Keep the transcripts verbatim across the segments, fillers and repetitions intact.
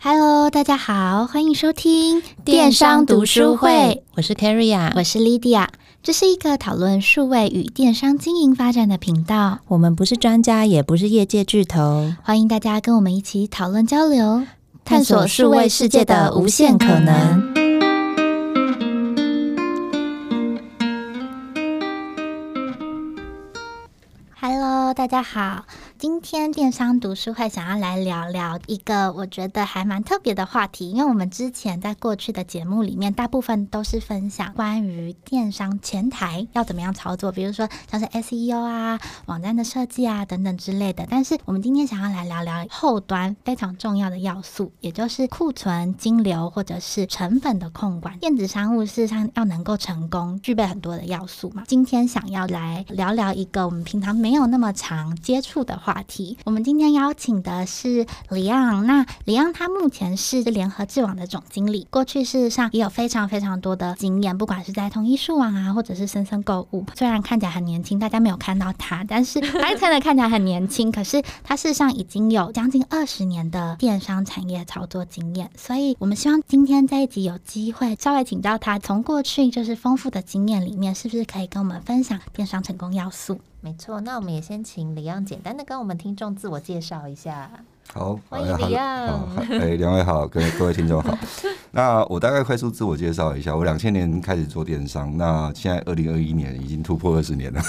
Hello， 大家好，欢迎收听电商读书会。我是 Teria， 我是 Lydia。这是一个讨论数位与电商经营发展的频道。我们不是专家，也不是业界巨头，欢迎大家跟我们一起讨论交流，探索数位世界的无限可能。Hello， 大家好。今天电商读书会想要来聊聊一个我觉得还蛮特别的话题，因为我们之前在过去的节目里面大部分都是分享关于电商前台要怎么样操作，比如说像是 S E O 啊、网站的设计啊等等之类的，但是我们今天想要来聊聊后端非常重要的要素，也就是库存、金流或者是成本的控管。电子商务事实上要能够成功具备很多的要素嘛。今天想要来聊聊一个我们平常没有那么常接触的话话题，我们今天邀请的是李昂。那李昂他目前是联合智网的总经理，过去事实上也有非常非常多的经验，不管是在统一数网啊，或者是森森购物。虽然看起来很年轻，大家没有看到他，但是他真的看起来很年轻，可是他事实上已经有将近二十年的电商产业操作经验。所以我们希望今天这一集有机会稍微请到他，从过去就是丰富的经验里面，是不是可以跟我们分享电商成功要素？没错，那我们也先请李昂简单的跟我们听众自我介绍一下。好，欢迎李昂。哎，两位好，各位各位听众好。那我大概快速自我介绍一下，我两千年开始做电商，那现在二零二一年已经突破二十年了。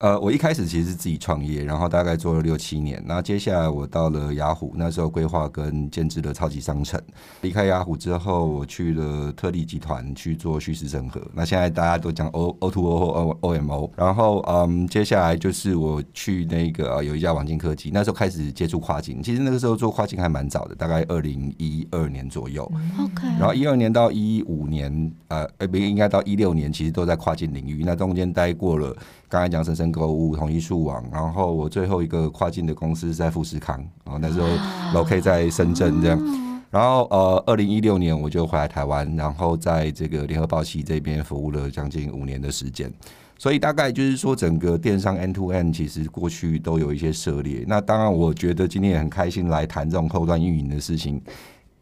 呃，我一开始其实是自己创业，然后大概做了六七年。那接下来我到了雅虎，那时候规划跟兼职的超级商城。离开雅虎之后，我去了特力集团去做虚实整合。那现在大家都讲 O 二 O 或 O M O。然后，嗯，接下来就是我去那个、呃、有一家网境科技，那时候开始接触跨境。其实那个时候做跨境还蛮早的，大概二零一二年左右。OK。然后一二年到一五年，呃，不应该到一六年，其实都在跨境领域。那中间待过了，刚才讲森森购物、统一数网，然后我最后一个跨境的公司是在富士康，然后那时候 locate 在深圳这样，然后呃，二零一六年我就回来台湾，然后在这个联合报系这边服务了将近五年的时间。所以大概就是说，整个电商 end to end 其实过去都有一些涉猎。那当然，我觉得今天也很开心来谈这种后端运营的事情，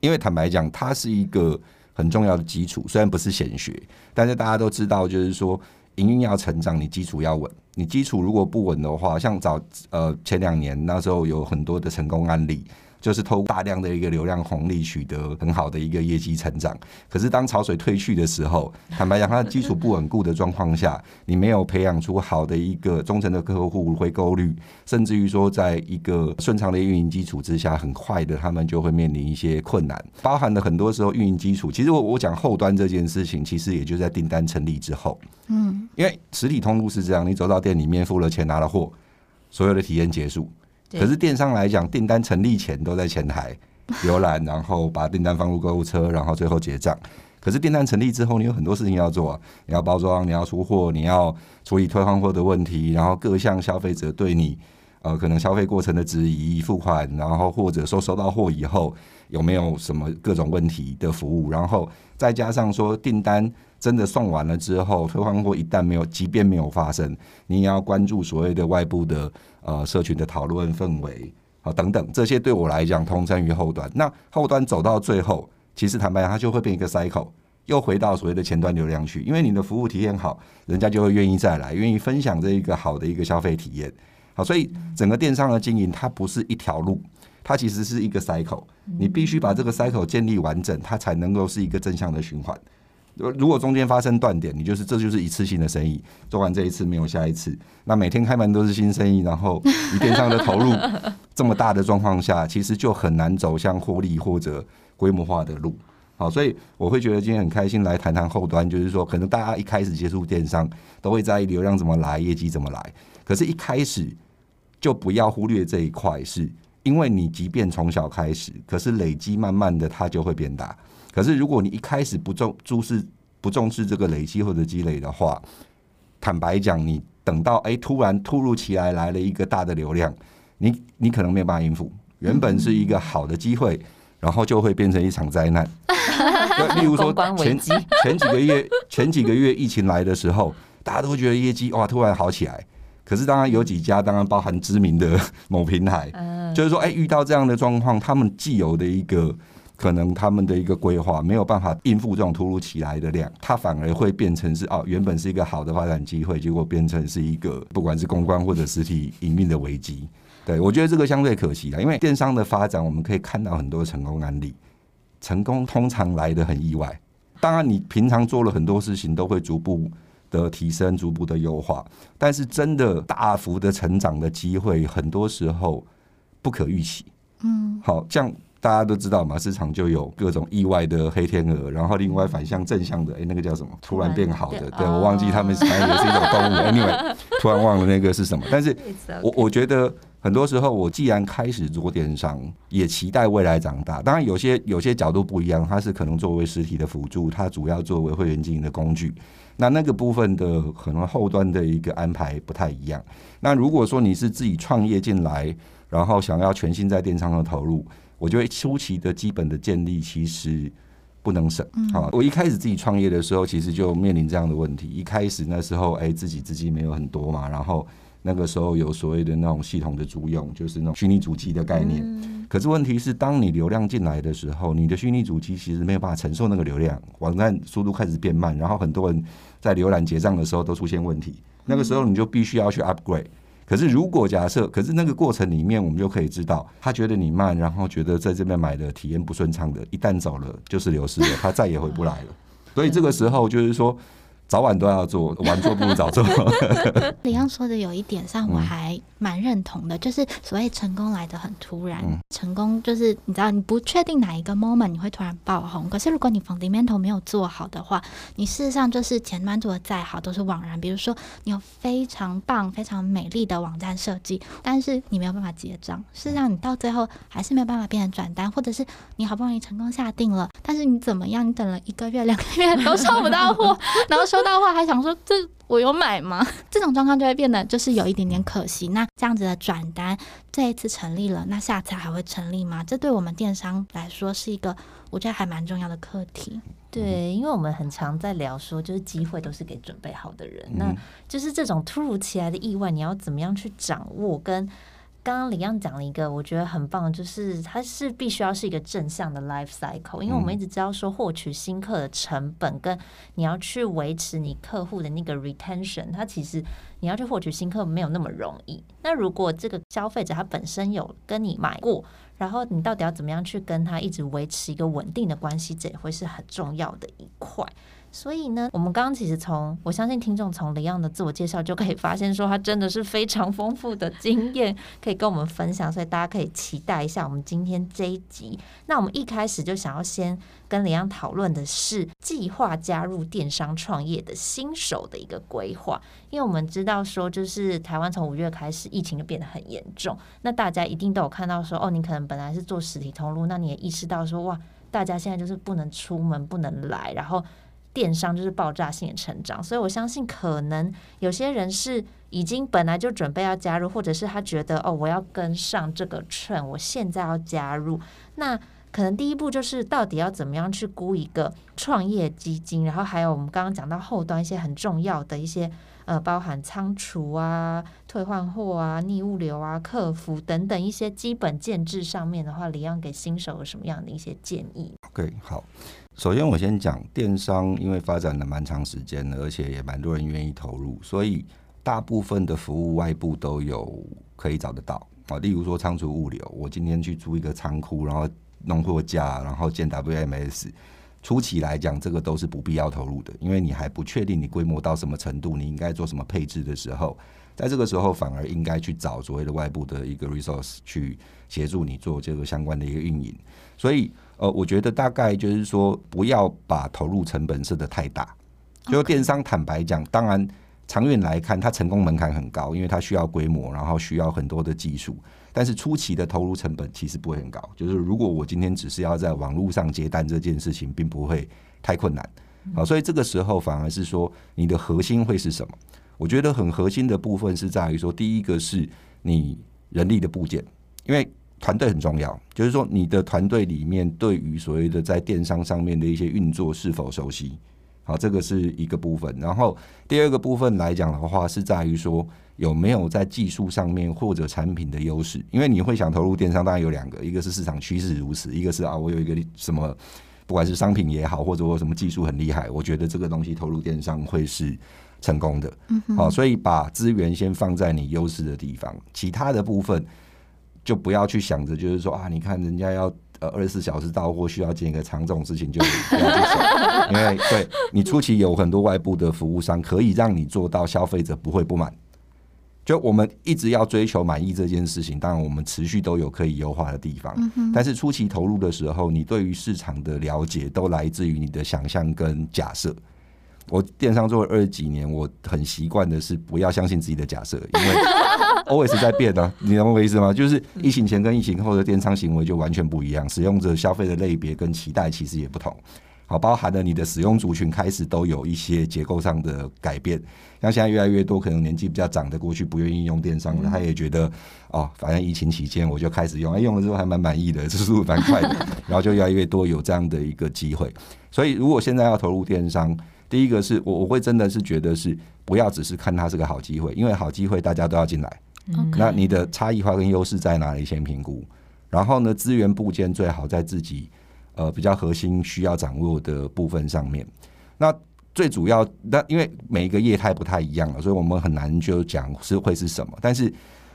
因为坦白讲，它是一个很重要的基础，虽然不是显学，但是大家都知道，就是说营运要成长，你基础要稳。你基础如果不稳的话，像早呃前两年那时候有很多的成功案例，就是透过大量的一个流量红利取得很好的一个业绩成长。可是当潮水退去的时候，坦白讲，它的基础不稳固的状况下，你没有培养出好的一个忠诚的客户回购率，甚至于说在一个顺畅的运营基础之下，很快的他们就会面临一些困难，包含了很多时候运营基础。其实我我讲后端这件事情，其实也就在订单成立之后，嗯，因为实体通路是这样，你走到店里面付了钱拿了货，所有的体验结束。可是电商来讲，订单成立前都在前台浏览，然后把订单放入购物车，然后最后结账。可是订单成立之后，你有很多事情要做、啊，你要包装，你要出货，你要处理退换货的问题，然后各项消费者对你呃可能消费过程的质疑、付款，然后或者说收到货以后有没有什么各种问题的服务，然后再加上说订单。真的送完了之后，退换货一旦没有，即便没有发生，你也要关注所谓的外部的呃社群的讨论氛围、啊、等等，这些对我来讲通称于后端。那后端走到最后，其实坦白讲，它就会变一个 cycle， 又回到所谓的前端流量去，因为你的服务体验好，人家就会愿意再来，愿意分享这一个好的一个消费体验。好，所以整个电商的经营，它不是一条路。它其实是一个 cycle， 你必须把这个 cycle 建立完整，它才能够是一个正向的循环。如果中间发生断点，你就是这就是一次性的生意，做完这一次没有下一次，那每天开门都是新生意，然后以电商的投入这么大的状况下，其实就很难走向获利或者规模化的路。好，所以我会觉得今天很开心来谈谈后端，就是说可能大家一开始接触电商都会在意流量怎么来，业绩怎么来，可是一开始就不要忽略这一块，是因为你即便从小开始，可是累积慢慢的它就会变大。可是如果你一开始不重视不重视这个累积或者积累的话，坦白讲，你等到哎、欸、突然突如其来来了一个大的流量，你你可能没有办法应付。原本是一个好的机会，然后就会变成一场灾难。例如说前前几个月前几个月疫情来的时候，大家都觉得业绩哇突然好起来，可是当然有几家，当然包含知名的某平台，嗯、就是说，哎、欸，遇到这样的状况，他们既有的一个可能，他们的一个规划没有办法应付这种突如其来的量，它反而会变成是哦，原本是一个好的发展机会，结果变成是一个不管是公关或者实体营运的危机。对，我觉得这个相对可惜啦，因为电商的发展，我们可以看到很多成功案例，成功通常来得很意外。当然，你平常做了很多事情，都会逐步的提升，逐步的优化，但是真的大幅的成长的机会，很多时候不可预期。嗯，好像大家都知道嘛，市场就有各种意外的黑天鹅，然后另外反向正向的，哎、欸，那个叫什么？突然变好的，对、哦、我忘记他们反正也是一种动物。anyway， 突然忘了那个是什么，但是我我觉得很多时候，我既然开始做电商，也期待未来长大。当然有些有些角度不一样，它是可能作为实体的辅助，它主要作为会员经营的工具。那那个部分的可能后端的一个安排不太一样。那如果说你是自己创业进来，然后想要全心在电商的投入，我觉得初期的基本的建立其实不能省、嗯啊、我一开始自己创业的时候，其实就面临这样的问题。一开始那时候，哎，自己资金没有很多嘛，然后那个时候有所谓的那种系统的租用，就是那种虚拟主机的概念、嗯、可是问题是当你流量进来的时候，你的虚拟主机其实没有办法承受那个流量，网站速度开始变慢，然后很多人在浏览结账的时候都出现问题、嗯、那个时候你就必须要去 upgrade。 可是如果假设，可是那个过程里面我们就可以知道，他觉得你慢，然后觉得在这边买的体验不顺畅的，一旦走了就是流失了，他再也回不来了所以这个时候就是说，早晚都要做，晚做不如早做。李昂说的有一点上我还蛮认同的、嗯、就是所谓成功来得很突然、嗯、成功就是你知道你不确定哪一个 moment 你会突然爆红，可是如果你 fundamental 没有做好的话，你事实上就是前端做的再好都是枉然。比如说你有非常棒非常美丽的网站设计，但是你没有办法结账，事实上你到最后还是没有办法变成转单，或者是你好不容易成功下定了，但是你怎么样，你等了一个月两个月都收不到货然后收收到话还想说，这我有买吗？这种状况就会变得就是有一点点可惜。那这样子的转单这一次成立了，那下次还会成立吗？这对我们电商来说是一个我觉得还蛮重要的课题。对，因为我们很常在聊说，就是机会都是给准备好的人、嗯、那就是这种突如其来的意外，你要怎么样去掌握？跟刚刚李昂讲了一个我觉得很棒，就是它是必须要是一个正向的 life cycle， 因为我们一直知道说获取新客的成本跟你要去维持你客户的那个 retention， 它其实你要去获取新客没有那么容易。那如果这个消费者他本身有跟你买过，然后你到底要怎么样去跟他一直维持一个稳定的关系，这也会是很重要的一块。所以呢，我们刚刚其实从我相信听众从李昂的自我介绍就可以发现说，他真的是非常丰富的经验可以跟我们分享，所以大家可以期待一下我们今天这一集。那我们一开始就想要先跟李昂讨论的是计划加入电商创业的新手的一个规划，因为我们知道说就是台湾从五月开始疫情就变得很严重，那大家一定都有看到说，哦，你可能本来是做实体通路，那你也意识到说，哇，大家现在就是不能出门不能来，然后电商就是爆炸性的成长，所以我相信可能有些人是已经本来就准备要加入，或者是他觉得哦，我要跟上这个 trend， 我现在要加入。那可能第一步就是到底要怎么样去估一个创业基金，然后还有我们刚刚讲到后端一些很重要的一些呃，包含仓储啊、退换货啊、逆物流啊、客服等等一些基本建制上面的话，李昂给新手有什么样的一些建议？ OK， 好。首先我先讲电商，因为发展了蛮长时间的，而且也蛮多人愿意投入，所以大部分的服务外部都有可以找得到、啊、例如说仓储物流，我今天去租一个仓库，然后弄货架，然后建 W M S， 初期来讲这个都是不必要投入的，因为你还不确定你规模到什么程度，你应该做什么配置的时候，在这个时候反而应该去找所谓的外部的一个 resource 去协助你做这个相关的一个运营。所以呃，我觉得大概就是说，不要把投入成本设得太大。就电商坦白讲，当然长远来看，它成功门槛很高，因为它需要规模，然后需要很多的技术。但是初期的投入成本其实不会很高。就是如果我今天只是要在网络上接单这件事情，并不会太困难。好，所以这个时候反而是说，你的核心会是什么？我觉得很核心的部分是在于说，第一个是你人力的部件，因为团队很重要，就是说你的团队里面对于所谓的在电商上面的一些运作是否熟悉。好，这个是一个部分。然后第二个部分来讲的话，是在于说有没有在技术上面或者产品的优势。因为你会想投入电商，当然有两个，一个是市场趋势如此，一个是啊，我有一个什么，不管是商品也好，或者我什么技术很厉害，我觉得这个东西投入电商会是成功的。嗯哼。好，所以把资源先放在你优势的地方，其他的部分就不要去想着就是说啊，你看人家要呃二十四小时到货，需要建一个厂，这种事情就不要去想，因为对你初期有很多外部的服务商可以让你做到消费者不会不满。就我们一直要追求满意这件事情，当然我们持续都有可以优化的地方，嗯，但是初期投入的时候，你对于市场的了解都来自于你的想象跟假设。我电商做了二十几年，我很习惯的是不要相信自己的假设，因为 always 在变啊，你懂我意思吗？就是疫情前跟疫情后的电商行为就完全不一样，使用者消费的类别跟期待其实也不同，好，包含了你的使用族群开始都有一些结构上的改变，像现在越来越多可能年纪比较长的过去不愿意用电商了，嗯，他也觉得哦，反正疫情期间我就开始用，哎，用了之后还蛮满意的，速度蛮快的，然后就越来越多有这样的一个机会。所以如果现在要投入电商，第一个是 我, 我会真的是觉得是不要只是看它是个好机会，因为好机会大家都要进来，嗯，那你的差异化跟优势在哪里先评估，然后呢资源部件最好在自己呃比较核心需要掌握的部分上面。那最主要那因为每一个业态不太一样了，所以我们很难就讲是会是什么，但是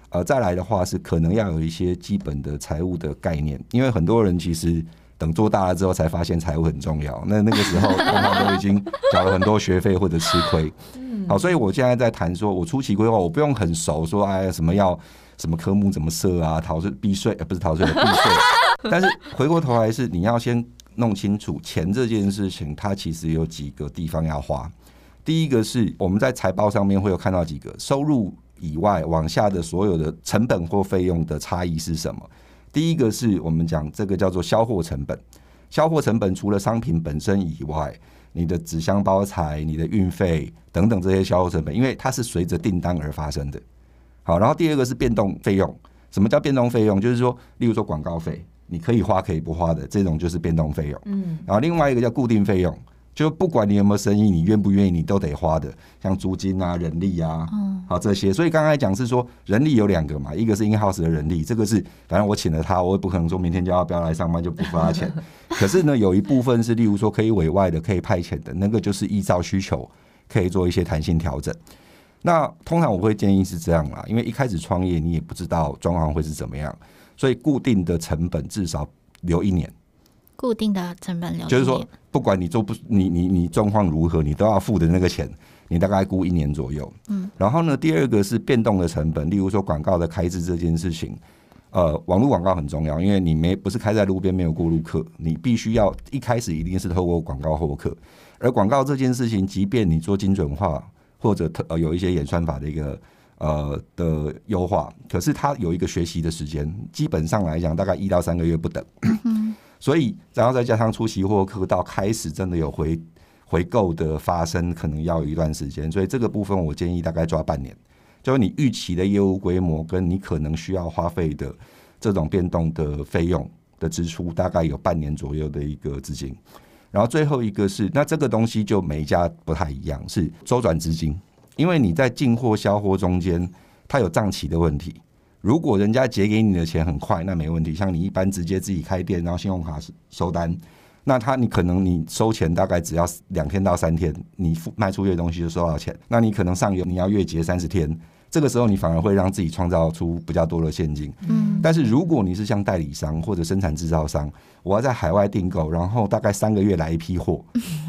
呃再来的话是可能要有一些基本的财务的概念，因为很多人其实等做大了之后才发现财务很重要，那那个时候通常都已经缴了很多学费或者吃亏。好，所以我现在在谈说我初期规划，我不用很熟说哎什么要什么科目怎么设啊，逃税避税、呃、不是逃税避税但是回过头来是你要先弄清楚钱这件事情，它其实有几个地方要花。第一个是我们在财报上面会有看到几个收入以外往下的所有的成本或费用的差异是什么。第一个是我们讲这个叫做销货成本，销货成本除了商品本身以外，你的纸箱包材、你的运费等等这些销货成本，因为它是随着订单而发生的。好，然后第二个是变动费用，什么叫变动费用？就是说，例如说广告费，你可以花可以不花的，这种就是变动费用。嗯，然后另外一个叫固定费用，就不管你有没有生意，你愿不愿意你都得花的，像租金啊、人力啊，嗯，好，这些。所以刚才讲是说人力有两个嘛，一个是 in-house 的人力，这个是反正我请了他，我也不可能说明天就要不要来上班就不付他钱可是呢有一部分是例如说可以委外的，可以派遣的，那个就是依照需求可以做一些弹性调整。那通常我会建议是这样啦，因为一开始创业你也不知道状况会是怎么样，所以固定的成本至少留一年，固定的成本流，就是说不管你做不你你你状况如何，你都要付的那个钱，你大概估一年左右。嗯，然后呢，第二个是变动的成本，例如说广告的开支这件事情，呃，网络广告很重要，因为你没不是开在路边没有过路客，你必须要一开始一定是透过广告获客，而广告这件事情，即便你做精准化或者、呃、有一些演算法的一个呃的优化，可是它有一个学习的时间，基本上来讲大概一到三个月不等。嗯所以然后再加上出席获客到开始真的有 回, 回购的发生，可能要有一段时间，所以这个部分我建议大概抓半年，就是你预期的业务规模跟你可能需要花费的这种变动的费用的支出，大概有半年左右的一个资金。然后最后一个是，那这个东西就每一家不太一样，是周转资金，因为你在进货销货中间它有账期的问题，如果人家结给你的钱很快，那没问题，像你一般直接自己开店然后信用卡收单，那他你可能你收钱大概只要两天到三天，你卖出去的东西就收到钱，那你可能上游你要月结三十天，这个时候你反而会让自己创造出比较多的现金。嗯，但是如果你是像代理商或者生产制造商，我要在海外订购，然后大概三个月来一批货，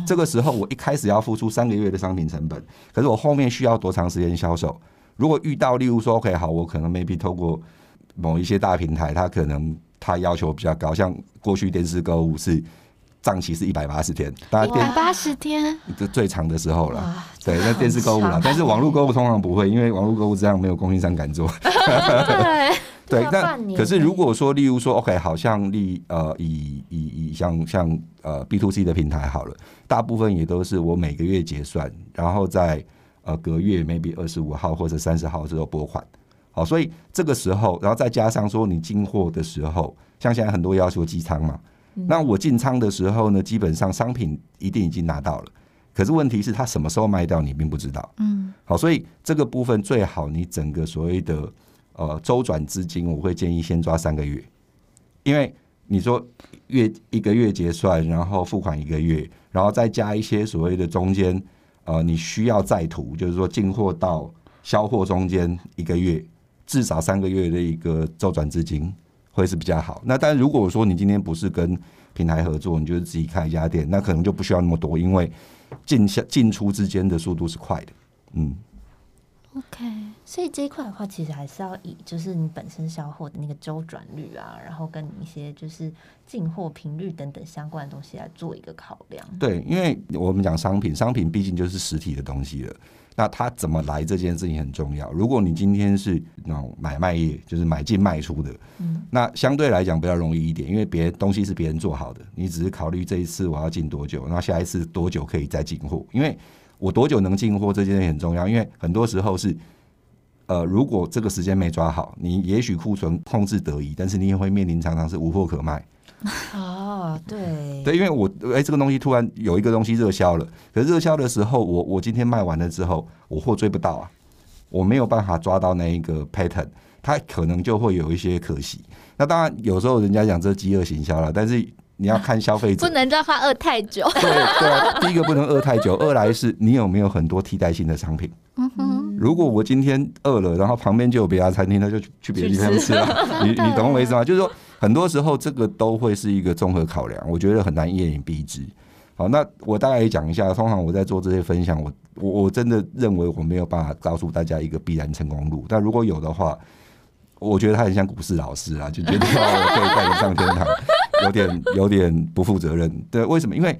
这个时候我一开始要付出三个月的商品成本，可是我后面需要多长时间销售，如果遇到例如说 OK 好，我可能 maybe 透过某一些大平台，它可能它要求比较高，像过去电视购物是账期是一百八十天，一百八十天最长的时候了，对，那电视购物啦，但是网络购物通常不会，因为网络购物这样没有供应商敢做对对，那可是如果说例如说 OK 好，像例、呃、以, 以, 以像像、呃、B to C 的平台好了，大部分也都是我每个月结算，然后再呃，隔月 maybe 二十五号或者三十号之后拨款，好，所以这个时候，然后再加上说你进货的时候，像现在很多要求寄仓嘛，嗯，那我进仓的时候呢，基本上商品一定已经拿到了，可是问题是它什么时候卖掉你并不知道。嗯，好，所以这个部分最好你整个所谓的呃周转资金，我会建议先抓三个月，因为你说月一个月结算，然后付款一个月，然后再加一些所谓的中间呃你需要在途，就是说进货到销货中间一个月，至少三个月的一个周转资金会是比较好。那但如果说你今天不是跟平台合作，你就是自己开一家店，那可能就不需要那么多，因为进进出之间的速度是快的。嗯 ，OK， 所以这一块的话，其实还是要以就是你本身销货的那个周转率啊，然后跟一些就是进货频率等等相关的东西来做一个考量。对，因为我们讲商品，商品毕竟就是实体的东西了。那它怎么来这件事情很重要。如果你今天是那种买卖业，就是买进卖出的，嗯，那相对来讲比较容易一点，因为别东西是别人做好的，你只是考虑这一次我要进多久，然后下一次多久可以再进货。因为我多久能进货这件事情很重要，因为很多时候是，呃，如果这个时间没抓好，你也许库存控制得宜，但是你也会面临常常是无货可卖。哦，对对，因为我哎、欸，这个东西突然有一个东西热销了，可是热销的时候，我我今天卖完了之后，我货追不到啊，我没有办法抓到那一个 pattern， 它可能就会有一些可惜。那当然有时候人家讲这饥饿行销了，但是你要看消费者，不能让他饿太久。对对、啊，第一个不能饿太久，二来是你有没有很多替代性的商品。嗯哼，如果我今天饿了，然后旁边就有别家餐厅，那就去别的地方吃了。你你懂我意思吗？就是说。很多时候，这个都会是一个综合考量，我觉得很难一言以蔽之。好，那我大概也讲一下，通常我在做这些分享，我我我真的认为我没有办法告诉大家一个必然成功路，但如果有的话，我觉得他很像股市老师啊，就觉得我可以带你上天堂，有点有点不负责任。对，为什么？因为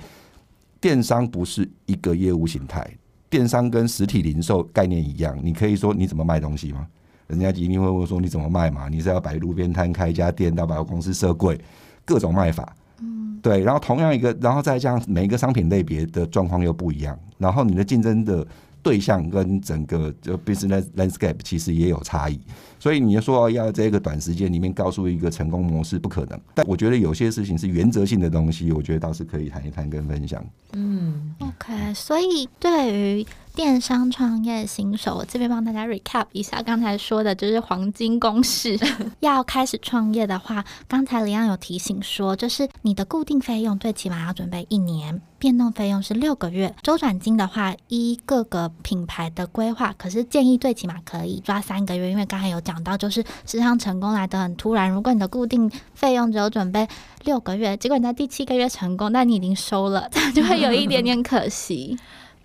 电商不是一个业务形态，电商跟实体零售概念一样，你可以说你怎么卖东西吗？人家一定会问说你怎么卖嘛？你是要摆路边摊开一家店，到百货公司设柜，各种卖法，嗯，对。然后同样一个，然后再加上每一个商品类别的状况又不一样，然后你的竞争的对象跟整个 business landscape 其实也有差异，所以你说要在一个短时间里面告诉一个成功模式不可能。但我觉得有些事情是原则性的东西，我觉得倒是可以谈一谈跟分享。嗯 ，OK， 所以对于电商创业新手，我这边帮大家 recap 一下刚才说的，就是黄金公式。要开始创业的话，刚才林安有提醒说，就是你的固定费用最起码要准备一年，变动费用是六个月，周转金的话，依各个品牌的规划，可是建议最起码可以抓三个月，因为刚才有讲到，就是市场成功来得很突然，如果你的固定费用只有准备六个月，结果你在第七个月成功，那你已经收了，这样就会有一点点可惜。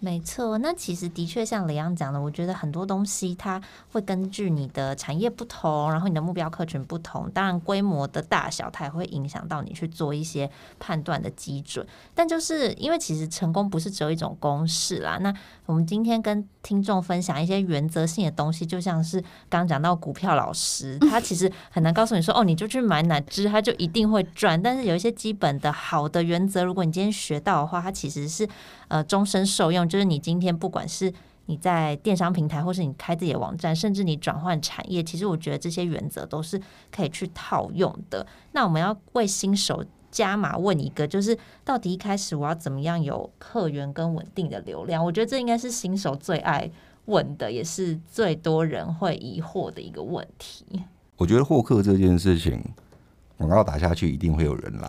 没错，那其实的确像雷洋讲的，我觉得很多东西它会根据你的产业不同，然后你的目标客群不同，当然规模的大小它也会影响到你去做一些判断的基准。但就是因为其实成功不是只有一种公式啦，那我们今天跟听众分享一些原则性的东西，就像是刚刚讲到股票老师，他其实很难告诉你说哦，你就去买哪只他就一定会赚，但是有一些基本的好的原则，如果你今天学到的话，它其实是呃终身受用。就是你今天不管是你在电商平台，或是你开自己的网站，甚至你转换产业，其实我觉得这些原则都是可以去套用的。那我们要为新手加码问一个，就是到底一开始我要怎么样有客源跟稳定的流量？我觉得这应该是新手最爱问的，也是最多人会疑惑的一个问题。我觉得获客这件事情，广告打下去一定会有人来，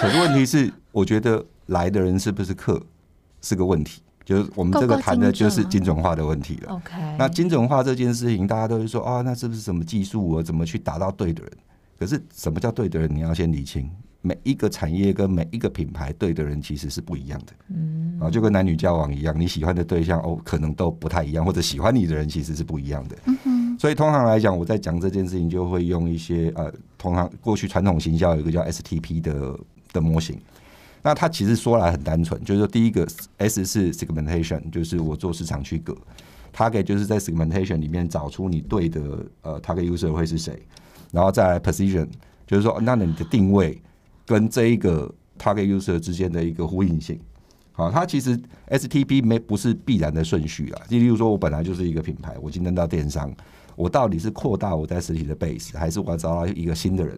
可是问题是，我觉得来的人是不是客？是个问题，就是我们这个谈的就是精准化的问题了。Okay. 那精准化这件事情，大家都会说啊，那是不是什么技术我怎么去达到对的人？可是什么叫对的人？你要先理清，每一个产业跟每一个品牌对的人其实是不一样的。嗯，然后就跟男女交往一样，你喜欢的对象哦，可能都不太一样，或者喜欢你的人其实是不一样的。嗯、所以通常来讲，我在讲这件事情就会用一些呃，通常过去传统行销有一个叫 S T P 的的模型。那它其实说来很单纯，就是说第一个 S 是 segmentation， 就是我做市场区隔，它可以就是在 segmentation 里面找出你对的呃，它的 user 会是谁，然后再来 position， 就是说那你的定位跟这一个它的 user 之间的一个呼应性。好，它其实 S T P 没不是必然的顺序啦，例如说我本来就是一个品牌，我竞争到电商，我到底是扩大我在实体的 base， 还是我要找到一个新的人？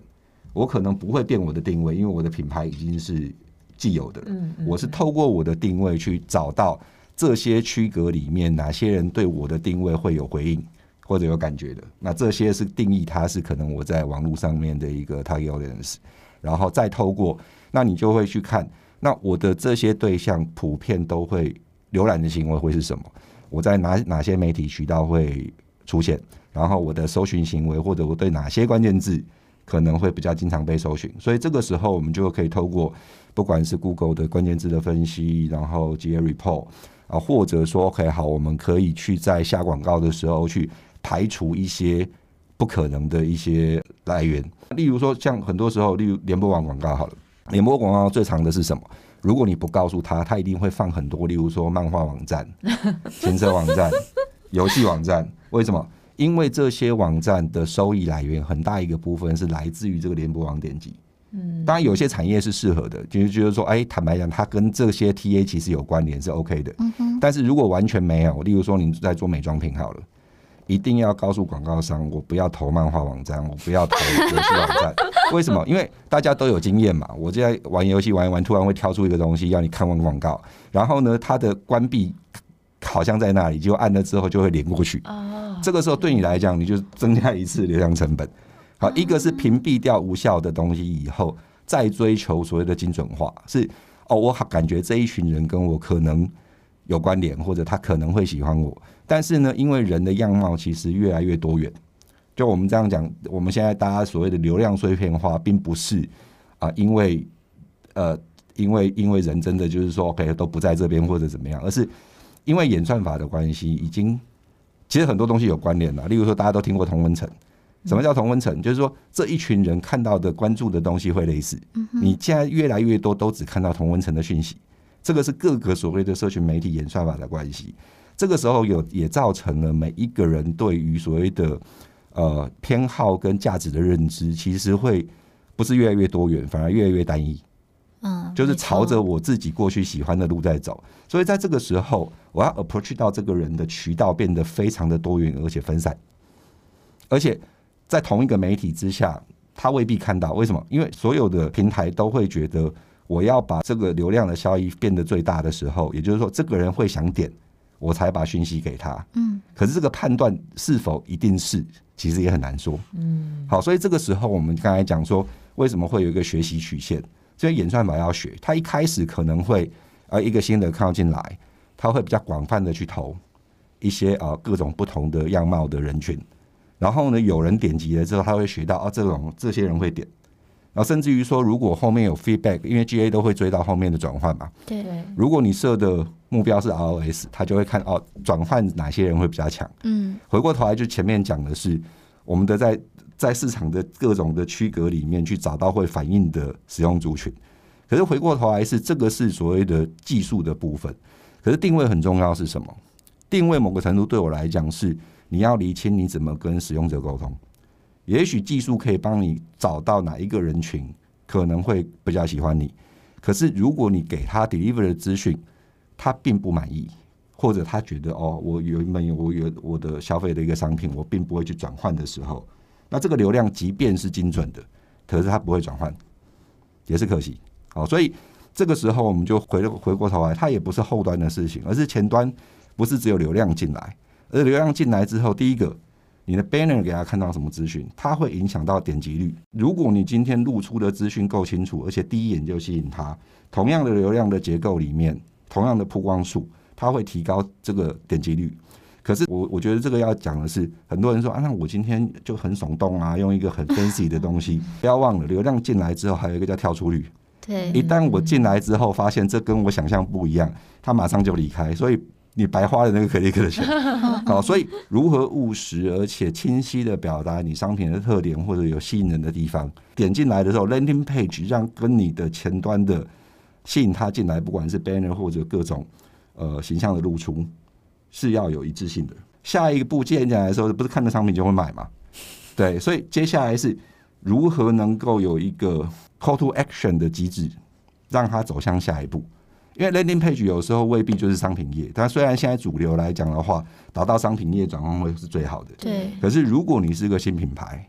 我可能不会变我的定位，因为我的品牌已经是。既有的，嗯嗯，我是透过我的定位去找到这些区隔里面哪些人对我的定位会有回应或者有感觉的，那这些是定义它是可能我在网络上面的一个 target audience， 然后再透过，那你就会去看那我的这些对象普遍都会浏览的行为会是什么，我在 哪, 哪些媒体渠道会出现，然后我的搜寻行为或者我对哪些关键字可能会比较经常被搜寻，所以这个时候我们就可以透过不管是 Google 的关键字的分析，然后 G A report、啊、或者说 OK 好，我们可以去在下广告的时候去排除一些不可能的一些来源，例如说像很多时候例如联播网广告好了，联播广告最长的是什么，如果你不告诉他，他一定会放很多例如说漫画网站情色网站游戏网站，为什么？因为这些网站的收益来源很大一个部分是来自于这个联播网点击，嗯，当然有些产业是适合的，就是觉得说，哎，坦白讲，它跟这些 T A 其实有关联是 OK 的，嗯，但是如果完全没有，例如说你在做美妆品好了，一定要告诉广告商，我不要投漫画网站，我不要投游戏网站，为什么？因为大家都有经验嘛，我在玩游戏玩一玩，突然会挑出一个东西要你看完广告，然后呢，它的关闭好像在那里，就按了之后就会连过去，oh, 这个时候对你来讲你就增加一次流量成本。好，一个是屏蔽掉无效的东西以后再追求所谓的精准化，是哦，我感觉这一群人跟我可能有关联，或者他可能会喜欢我，但是呢因为人的样貌其实越来越多元，就我们这样讲，我们现在大家所谓的流量碎片化并不是、呃、因为呃因为因为人真的就是说 OK 都不在这边或者怎么样，而是因为演算法的关系，已经其实很多东西有关联了。例如说，大家都听过同温层。什么叫同温层？就是说这一群人看到的、关注的东西会类似。你现在越来越多都只看到同温层的讯息，这个是各个所谓的社群媒体演算法的关系。这个时候有也造成了每一个人对于所谓的呃偏好跟价值的认知，其实会不是越来越多元，反而越来越单一。嗯，就是朝着我自己过去喜欢的路在走，所以在这个时候我要 approach 到这个人的渠道变得非常的多元而且分散，而且在同一个媒体之下他未必看到，为什么？因为所有的平台都会觉得我要把这个流量的效益变得最大的时候，也就是说这个人会想点我才把讯息给他，嗯，可是这个判断是否一定是其实也很难说，嗯，好，所以这个时候我们刚才讲说为什么会有一个学习曲线，所以演算法要学，他一开始可能会、呃、一个新的靠进来，他会比较广泛的去投一些、呃、各种不同的样貌的人群，然后呢有人点击了之后他会学到、哦、这种这些人会点，然后甚至于说如果后面有 feedback， 因为 G A 都会追到后面的转换嘛，对，如果你设的目标是 R O S， 他就会看、哦、转换哪些人会比较强，嗯，回过头来就前面讲的是我们的在在市场的各种的区隔里面去找到会反映的使用族群，可是回过头来是这个是所谓的技术的部分，可是定位很重要是什么？定位某个程度对我来讲是你要厘清你怎么跟使用者沟通，也许技术可以帮你找到哪一个人群可能会比较喜欢你，可是如果你给他 deliver 的资讯他并不满意，或者他觉得哦，我原本有我有我的消费的一个商品我并不会去转换的时候，那这个流量即便是精准的，可是它不会转换，也是可惜。好，所以这个时候我们就 回, 回过头来，它也不是后端的事情，而是前端不是只有流量进来，而流量进来之后，第一个，你的 banner 给他看到什么资讯，它会影响到点击率。如果你今天露出的资讯够清楚，而且第一眼就吸引他，同样的流量的结构里面，同样的曝光数，它会提高这个点击率。可是 我, 我觉得这个要讲的是，很多人说啊，那我今天就很耸动啊，用一个很 fancy 的东西。不要忘了，流量进来之后还有一个叫跳出率。对，一旦我进来之后发现这跟我想象不一样，他马上就离开，所以你白花了那个可立克的钱。好，所以如何务实而且清晰的表达你商品的特点或者有吸引人的地方，点进来的时候 landing page 让跟你的前端的吸引他进来，不管是 banner 或者各种、呃、形象的露出，是要有一致性的。下一步接进来的时候不是看的商品就会买嘛，对，所以接下来是如何能够有一个 call to action 的机制让它走向下一步，因为 landing page 有时候未必就是商品页，但虽然现在主流来讲的话达到商品页转换会是最好的，对，可是如果你是个新品牌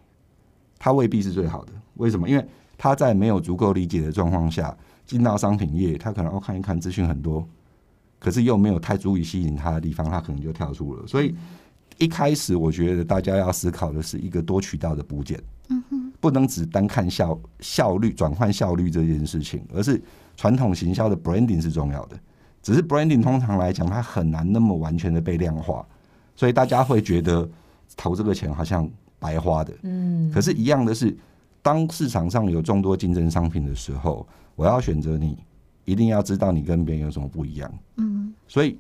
它未必是最好的，为什么？因为他在没有足够理解的状况下进到商品业，他可能要看一看资讯很多，可是又没有太足以吸引他的地方，他可能就跳出了。所以一开始我觉得大家要思考的是一个多渠道的补检，不能只单看效效率转换效率这件事情，而是传统行销的 branding 是重要的。只是 branding 通常来讲它很难那么完全的被量化，所以大家会觉得投这个钱好像白花的。嗯，可是一样的是，当市场上有众多竞争商品的时候，我要选择你一定要知道你跟别人有什么不一样。嗯，所以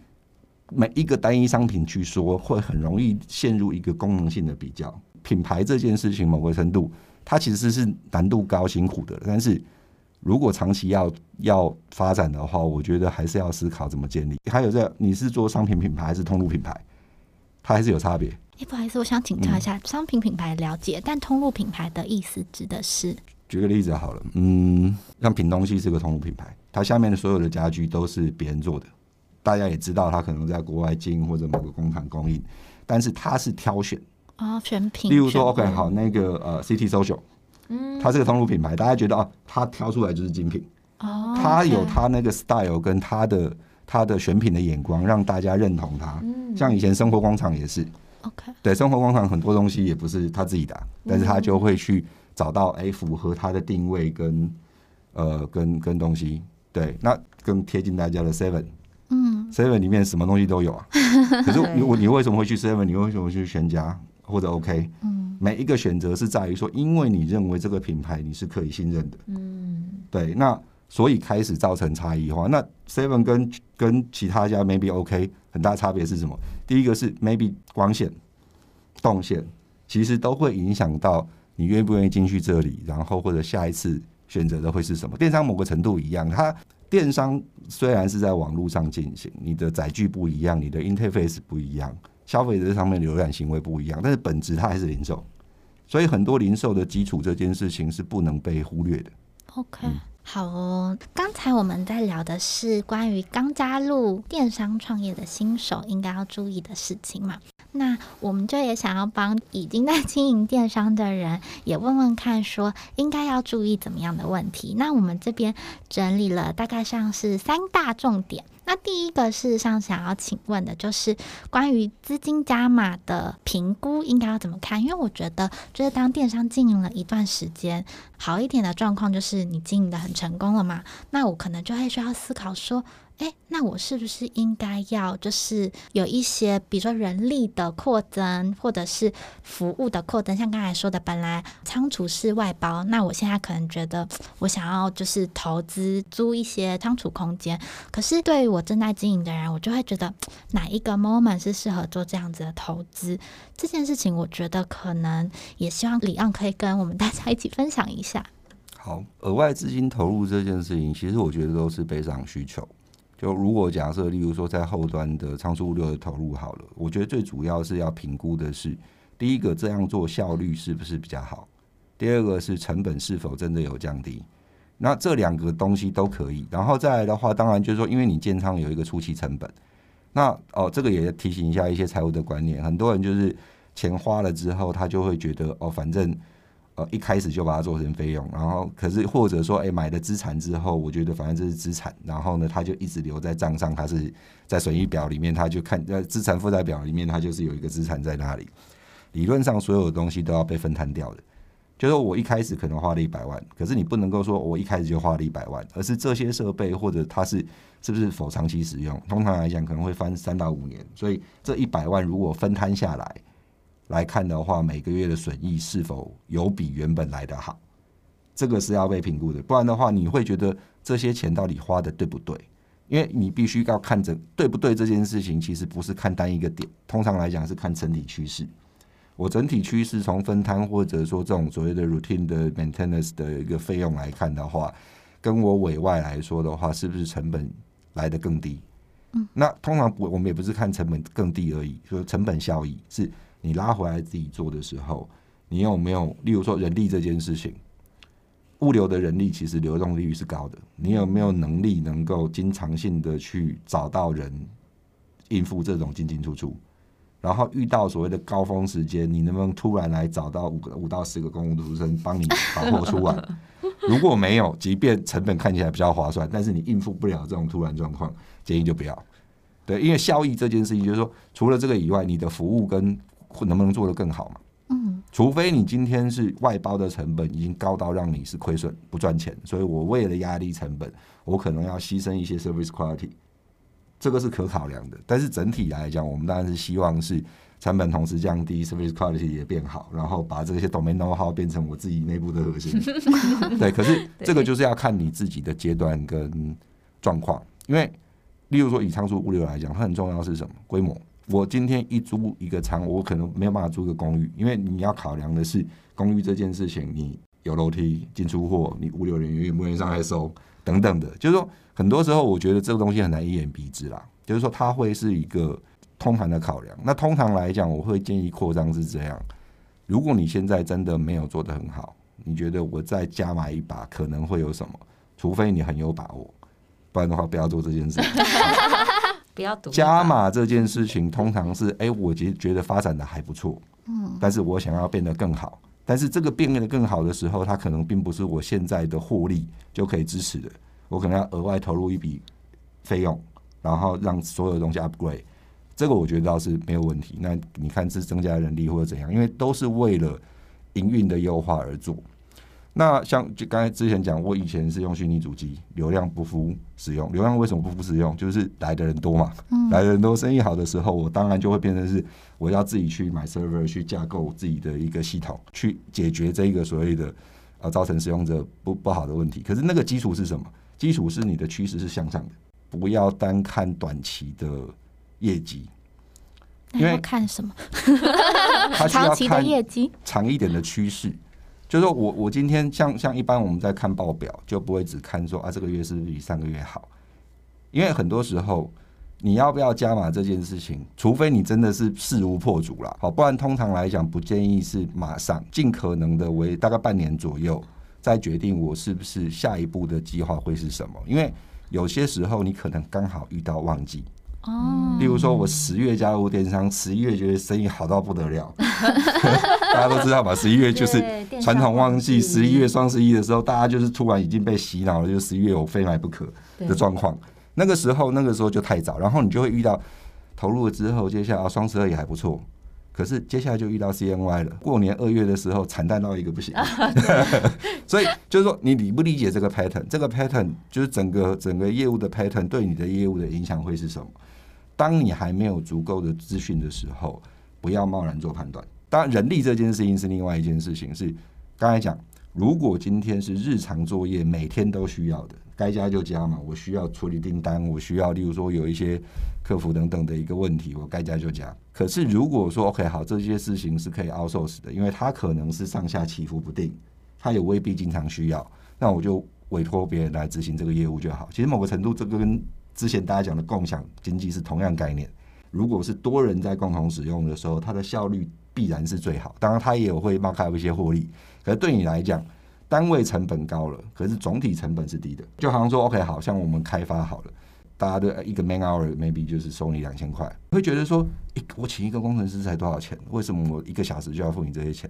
每一个单一商品去说会很容易陷入一个功能性的比较。品牌这件事情某个程度它其实是难度高辛苦的，但是如果长期 要, 要发展的话，我觉得还是要思考怎么建立。还有在你是做商品品牌还是通路品牌，它还是有差别。欸、不好意思，我想请教一下、嗯、商品品牌了解，但通路品牌的意思指的是？举个例子好了，嗯，像屏东系是个通路品牌，它下面的所有的家具都是别人做的，大家也知道它可能在国外经营或者某个工厂供应，但是它是挑选哦，选品。例如说 OK 好，那个、呃、C T Social， 它是个通路品牌，大家觉得、啊、它挑出来就是精品哦，它有它那个 style 跟它的它的选品的眼光让大家认同它、嗯、像以前生活广场也是 OK， 对，生活广场很多东西也不是他自己的，但是他就会去找到、欸、符合他的定位跟呃跟跟东西，对，那更贴近大家的 Seven。嗯， Seven 里面什么东西都有啊，可是 你, 你为什么会去 Seven？ 你为什么会去全家或者 OK？ 嗯，每一个选择是在于说，因为你认为这个品牌你是可以信任的，嗯，对，那所以开始造成差异化。那 Seven 跟跟其他家 maybe OK 很大差别是什么？第一个是 maybe 光线、动线，其实都会影响到你愿不愿意进去这里，然后或者下一次选择的会是什么。电商某个程度一样，它。电商虽然是在网络上进行，你的载具不一样，你的 interface 不一样，消费者上面浏览行为不一样，但是本质它还是零售，所以很多零售的基础这件事情是不能被忽略的。 OK、嗯、好哦，刚才我们在聊的是关于刚加入电商创业的新手应该要注意的事情嘛，那我们就也想要帮已经在经营电商的人也问问看说应该要注意怎么样的问题。那我们这边整理了大概像是三大重点，那第一个事实上想要请问的就是关于资金加码的评估应该要怎么看，因为我觉得就是当电商经营了一段时间，好一点的状况就是你经营的很成功了嘛，那我可能就会需要思考说哎，那我是不是应该要就是有一些比如说人力的扩增或者是服务的扩增，像刚才说的本来仓储是外包，那我现在可能觉得我想要就是投资租一些仓储空间，可是对于我正在经营的人我就会觉得哪一个 moment 是适合做这样子的投资，这件事情我觉得可能也希望李昂可以跟我们大家一起分享一下。好，额外资金投入这件事情其实我觉得都是非常需求，就如果假设例如说在后端的仓储物流的投入好了，我觉得最主要是要评估的是第一个这样做效率是不是比较好，第二个是成本是否真的有降低，那这两个东西都可以。然后再来的话当然就是说因为你建仓有一个初期成本，那哦这个也提醒一下一些财务的观念，很多人就是钱花了之后他就会觉得哦反正呃一开始就把它做成费用，然后可是或者说哎、欸、买了资产之后我觉得反正这是资产，然后呢它就一直留在账上，它是在损益表里面，它就看在资产负债表里面它就是有一个资产在那里，理论上所有的东西都要被分摊掉的。就是我一开始可能花了一百万，可是你不能够说我一开始就花了一百万，而是这些设备或者它是是不是否长期使用，通常来讲可能会翻三到五年，所以这一百万如果分摊下来来看的话，每个月的损益是否有比原本来的好，这个是要被评估的。不然的话你会觉得这些钱到底花的对不对，因为你必须要看着对不对这件事情其实不是看单一个点，通常来讲是看整体趋势，我整体趋势从分摊或者说这种所谓的 routine 的 maintenance 的一个费用来看的话，跟我委外来说的话是不是成本来的更低、嗯、那通常我们也不是看成本更低而已，就是成本效益是你拉回来自己做的时候你有没有，例如说人力这件事情，物流的人力其实流动率是高的，你有没有能力能够经常性的去找到人应付这种进进出出，然后遇到所谓的高峰时间你能不能突然来找到五个五到十个工读生帮你把货出完如果没有，即便成本看起来比较划算，但是你应付不了这种突然状况，建议就不要。对，因为效益这件事情就是说，除了这个以外，你的服务跟能不能做得更好嘛？嗯，除非你今天是外包的成本已经高到让你是亏损不赚钱，所以我为了压低成本，我可能要牺牲一些 service quality， 这个是可考量的。但是整体来讲，我们当然是希望是成本同时降低 ，service quality 也变好，然后把这些 domain know-how 变成我自己内部的核心。对，可是这个就是要看你自己的阶段跟状况，因为例如说以仓储物流来讲，它很重要的是什么？规模。我今天一租一个仓，我可能没有办法租个公寓，因为你要考量的是公寓这件事情，你有楼梯进出货，你物流人员愿不愿意上来收等等的，就是说很多时候我觉得这个东西很难一言蔽之啦，就是说它会是一个通盘的考量。那通常来讲，我会建议扩张是这样：如果你现在真的没有做得很好，你觉得我再加码一把可能会有什么？除非你很有把握，不然的话不要做这件事情。加码这件事情通常是哎、欸，我觉得发展的还不错，但是我想要变得更好，但是这个变得更好的时候，它可能并不是我现在的获利就可以支持的，我可能要额外投入一笔费用，然后让所有东西 upgrade， 这个我觉得倒是没有问题。那你看是增加人力或者怎样，因为都是为了营运的优化而做。那像就刚才之前讲，我以前是用虚拟主机，流量不敷使用。流量为什么不敷使用？就是来的人多嘛，嗯、来的人多，生意好的时候，我当然就会变成是我要自己去买 server， 去架构自己的一个系统，去解决这个所谓的、呃、造成使用者 不, 不好的问题。可是那个基础是什么？基础是你的趋势是向上的，不要单看短期的业绩。因为要看什么？长期的业绩，长一点的趋势。就是说我我今天像像一般我们在看报表，就不会只看说啊这个月是不是比上个月好，因为很多时候你要不要加码这件事情，除非你真的是势如破竹啦，好，不然通常来讲不建议是马上，尽可能的为大概半年左右再决定我是不是下一步的计划会是什么，因为有些时候你可能刚好遇到旺季。嗯、例如说我十月加入电商，十一月觉得生意好到不得了大家都知道嘛，十一月就是传统旺季，十一月双十一的时候大家就是突然已经被洗脑了，就十一月我非买不可的状况，那个时候那个时候就太早，然后你就会遇到投入了之后，接下来双十二也还不错，可是接下来就遇到 C N Y 了，过年二月的时候惨淡到一个不行所以就是说你理不理解这个 pattern， 这个 pattern 就是整个整个业务的 pattern 对你的业务的影响会是什么。当你还没有足够的资讯的时候，不要贸然做判断。当然人力这件事情是另外一件事情，是刚才讲，如果今天是日常作业每天都需要的，该加就加嘛，我需要处理订单，我需要例如说有一些客服等等的一个问题，我该加就加。可是如果说 OK 好，这些事情是可以 outsource 的，因为它可能是上下起伏不定，它也未必经常需要，那我就委托别人来执行这个业务就好。其实某个程度这个跟之前大家讲的共享经济是同样概念，如果是多人在共同使用的时候，它的效率必然是最好，当然它也有会冒开一些获利，可是对你来讲单位成本高了，可是总体成本是低的。就好像说 OK 好像我们开发好了，大家的一个 man hour maybe 就是收你两千块，会觉得说、欸、我请一个工程师才多少钱，为什么我一个小时就要付你这些钱？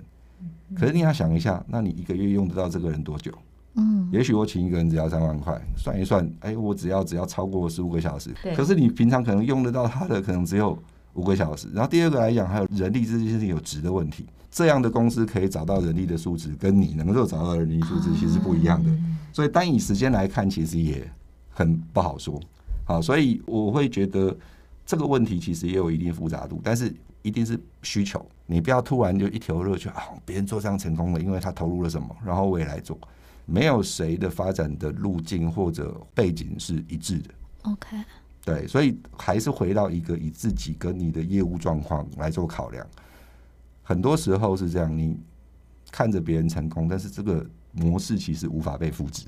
可是你要想一下，那你一个月用得到这个人多久？嗯，也许我请一个人只要三万块，算一算，哎、欸，我只要只要超过十五个小时，可是你平常可能用得到他的可能只有五个小时。然后第二个来讲，还有人力这件事情有值的问题，这样的公司可以找到人力的数值，跟你能够找到人力数值其实不一样的，嗯、所以单以时间来看，其实也很不好说。好，所以我会觉得这个问题其实也有一定复杂度，但是一定是需求，你不要突然就一头热去啊，别人做这样成功了，因为他投入了什么，然后我也来做。没有谁的发展的路径或者背景是一致的 OK， 对，所以还是回到一个以自己跟你的业务状况来做考量。很多时候是这样，你看着别人成功，但是这个模式其实无法被复制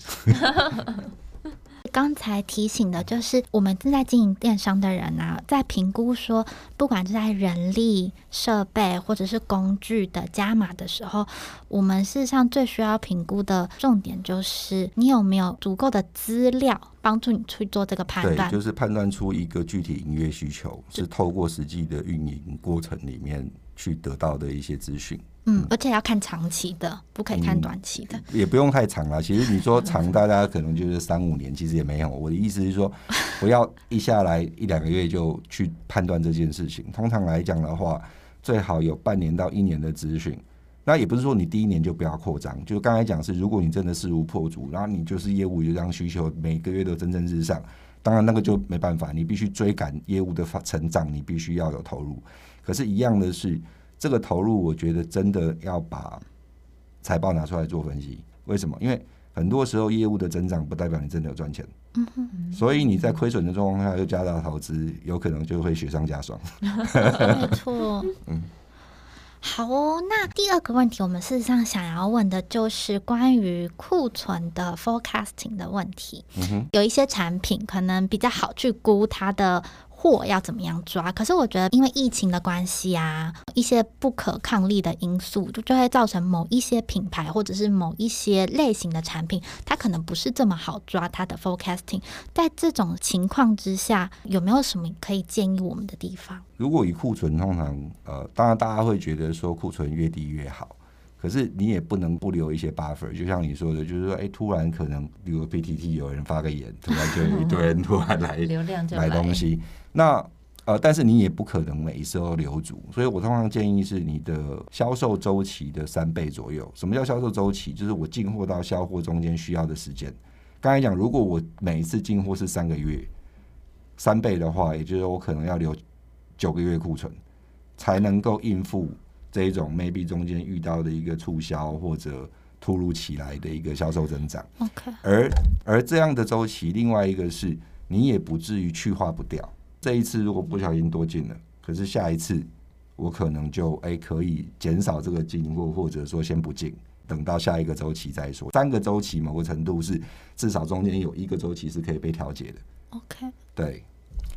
刚才提醒的就是我们正在经营电商的人啊，在评估说不管是在人力设备或者是工具的加码的时候，我们事实上最需要评估的重点就是你有没有足够的资料帮助你去做这个判断。对，就是判断出一个具体营业需求是透过实际的运营过程里面去得到的一些资讯。嗯，而且要看长期的，不可以看短期的。嗯、也不用太长了，其实你说长，大家可能就是三五年，其实也没有。我的意思是说，不要一下来一两个月就去判断这件事情。通常来讲的话，最好有半年到一年的咨询。那也不是说你第一年就不要扩张，就刚才讲是，如果你真的势如破竹，然后你就是业务有这样需求，每个月都蒸蒸日上，当然那个就没办法，你必须追赶业务的成长，你必须要有投入。可是一样的是，这个投入我觉得真的要把财报拿出来做分析。为什么？因为很多时候业务的增长不代表你真的有赚钱，所以你在亏损的状况下又加大投资，有可能就会雪上加霜。没错。嗯，好哦，那第二个问题我们事实上想要问的就是关于库存的 forecasting 的问题。嗯、有一些产品可能比较好去估它的货要怎么样抓，可是我觉得因为疫情的关系啊，一些不可抗力的因素 就, 就会造成某一些品牌或者是某一些类型的产品它可能不是这么好抓它的 forecasting。 在这种情况之下，有没有什么可以建议我们的地方？如果以库存，通常、呃、当然大家会觉得说库存越低越好，可是你也不能不留一些 buffer。 就像你说的，就是说、欸、突然可能比如 P T T 有人发个言，突然就一堆人突然 来, 流量就 来, 来东西。那、呃、但是你也不可能每一次都留足，所以我通常建议是你的销售周期的三倍左右。什么叫销售周期？就是我进货到销货中间需要的时间。刚才讲，如果我每一次进货是三个月，三倍的话，也就是我可能要留九个月库存，才能够应付这一种 maybe 中间遇到的一个促销或者突如其来的一个销售增长。 okay. 而, 而这样的周期，另外一个是你也不至于去化不掉。这一次如果不小心多进了，可是下一次我可能就、欸、可以减少这个进货，或者说先不进，等到下一个周期再说。三个周期某个程度是至少中间有一个周期是可以被调节的。 okay. 对，